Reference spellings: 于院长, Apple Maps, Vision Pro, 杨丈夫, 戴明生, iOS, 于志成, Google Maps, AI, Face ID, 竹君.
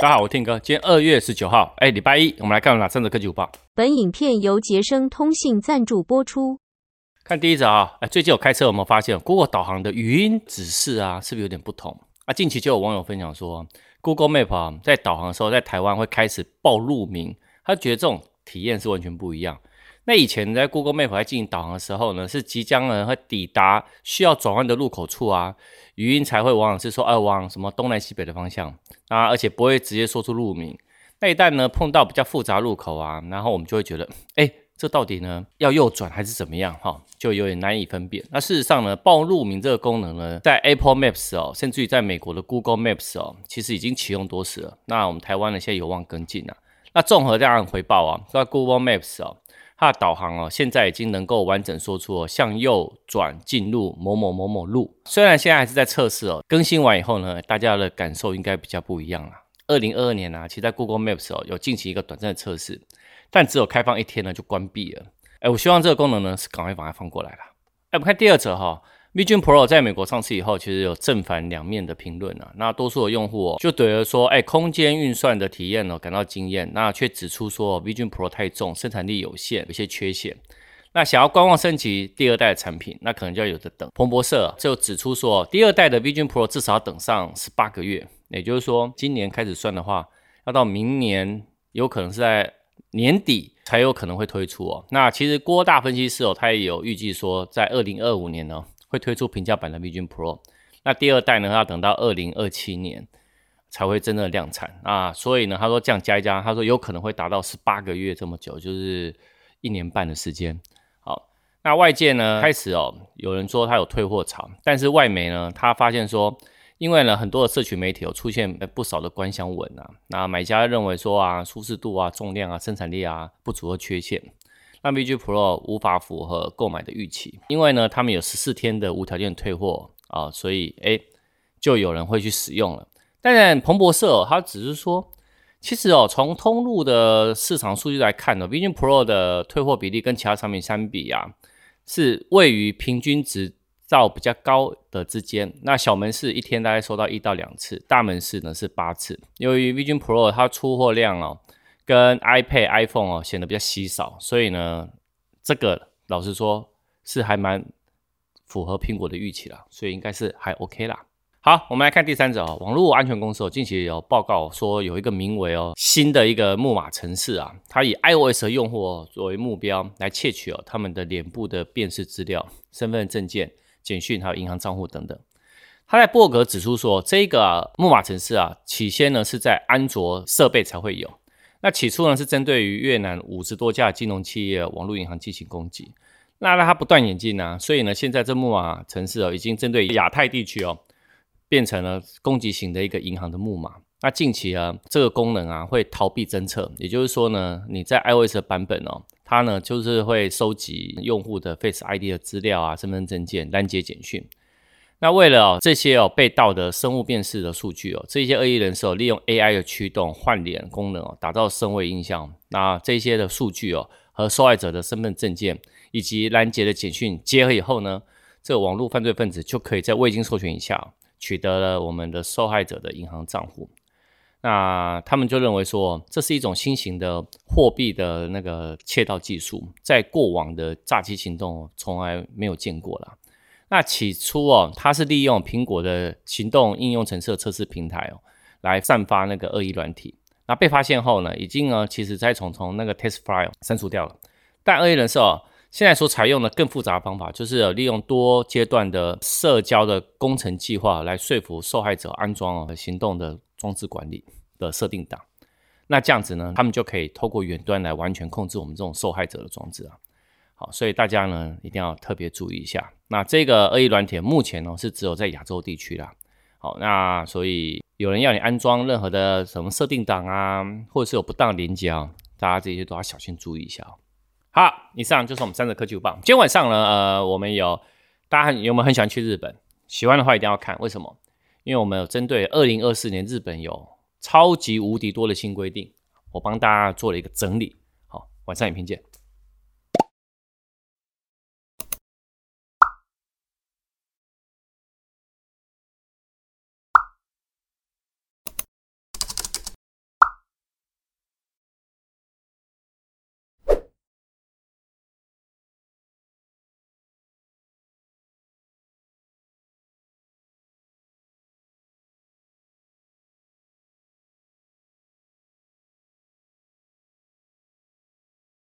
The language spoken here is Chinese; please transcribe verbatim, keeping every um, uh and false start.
大家好，我听哥，今天二月十九号，哎，礼拜一，我们来看哪三则科技午报。本影片由杰生通信赞助播出。看第一则啊，哎，最近有开车有没有发现 Google 导航的语音指示啊，是不是有点不同啊？近期就有网友分享说 ，Google Map 啊，在导航的时候，在台湾会开始报路名，他觉得这种体验是完全不一样。那以前在 Google Map 在进行导航的时候呢，是即将呢会抵达需要转弯的路口处啊，语音才会往往是说，哎、啊，往什么东南西北的方向啊，而且不会直接说出路名。那一旦呢碰到比较复杂路口啊，然后我们就会觉得，哎，这到底呢要右转还是怎么样哈、哦，就有点难以分辨。那事实上呢，报路名这个功能呢，在 Apple Maps 哦，甚至于在美国的 Google Maps 哦，其实已经启用多时了。那我们台湾呢，现在有望跟进啊。那综合这样的回报啊，那 Google Maps 哦。它的导航哦，现在已经能够完整说出哦，向右转进入某某某某路。虽然现在还是在测试哦，更新完以后呢，大家的感受应该比较不一样啦。二零二二年啊，其实在 Google Maps 哦有进行一个短暂的测试，但只有开放一天呢就关闭了。哎，我希望这个功能呢是赶快把它放过来啦。哎，我们看第二则哈、哦。Vision Pro 在美国上市以后，其实有正反两面的评论啊。那多数的用户、哦、就觉得说，哎，空间运算的体验哦感到惊艳，那却指出说 Vision Pro 太重，生产力有限，有些缺陷。那想要观望升级第二代的产品，那可能就要有的等。彭博社就指出说，第二代的 Vision Pro 至少要等上十八个月，也就是说，今年开始算的话，要到明年有可能是在年底才有可能会推出哦。那其实郭大分析师哦，他也有预计说，在二零二五年呢、哦。会推出平价版的 Vision Pro， 那第二代呢要等到二零二七年才会真正量产啊，所以呢他说这样加一加，他说有可能会达到十八个月这么久，就是一年半的时间。好，那外界呢开始哦有人说他有退货潮，但是外媒呢他发现说，因为呢很多的社群媒体有出现不少的官腔文啊，那买家认为说啊舒适度啊重量啊生产力啊不足的缺陷。那 Vision Pro 无法符合购买的预期，因为呢他们有十四天的无条件退货啊，所以诶就有人会去使用了。当然彭博社、哦、他只是说，其实哦从通路的市场数据来看呢、哦、Vision Pro 的退货比例跟其他产品相比啊，是位于平均值到比较高的之间。那小门市一天大概收到一到两次，大门市呢是八次。由于 Vision Pro 它出货量哦跟 iPad、iPhone 哦显得比较稀少，所以呢，这个老实说是还蛮符合苹果的预期啦，所以应该是还 OK 啦。好，我们来看第三者哦，网络安全公司哦近期有报告说，有一个名为哦新的一个木马程式啊，它以 iOS 的用户哦作为目标来窃取哦他们的脸部的辨识资料、身份证件、简讯还有银行账户等等。他在博客指出说，这个、啊、木马程式啊起先呢是在安卓设备才会有。那起初呢是针对于越南五十多家金融企业网络银行进行攻击，那它不断演进啊，所以呢现在这木马程式哦已经针对亚太地区哦变成了攻击型的一个银行的木马。那近期啊这个功能啊会逃避侦测，也就是说呢你在 iOS 的版本哦，它呢就是会收集用户的 Face I D 的资料啊、身份证件、拦截简讯。那为了、哦、这些、哦、被盗的生物辨识的数据哦，这些恶意人士、哦、利用 A I 的驱动换脸功能、哦、打造身位印象。那这些的数据哦和受害者的身份证件以及拦截的简讯结合以后呢，这个网络犯罪分子就可以在未经授权以下、哦、取得了我们的受害者的银行账户。那他们就认为说，这是一种新型的货币的那个窃盗技术，在过往的诈欺行动、哦、从来没有见过啦。那起初哦，它是利用苹果的行动应用程式测试平台哦，来散发那个恶意软体。那被发现后呢，已经呢其实在从从那个 test file 删除掉了。但恶意人士哦，现在所采用的更复杂的方法，就是、哦、利用多阶段的社交的工程计划来说服受害者安装哦行动的装置管理的设定档。那这样子呢，他们就可以透过远端来完全控制我们这种受害者的装置啊。好，所以大家呢一定要特别注意一下。那这个恶意软体目前呢、哦、是只有在亚洲地区啦。好，那所以有人要你安装任何的什么设定档啊，或者是有不当的连接啊，大家这些都要小心注意一下、哦。好，以上就是我们三则科技午报。今天晚上呢，呃，我们有大家有没有很喜欢去日本？喜欢的话一定要看，为什么？因为我们有针对二零二四年日本有超级无敌多的新规定，我帮大家做了一个整理。好，晚上影片见。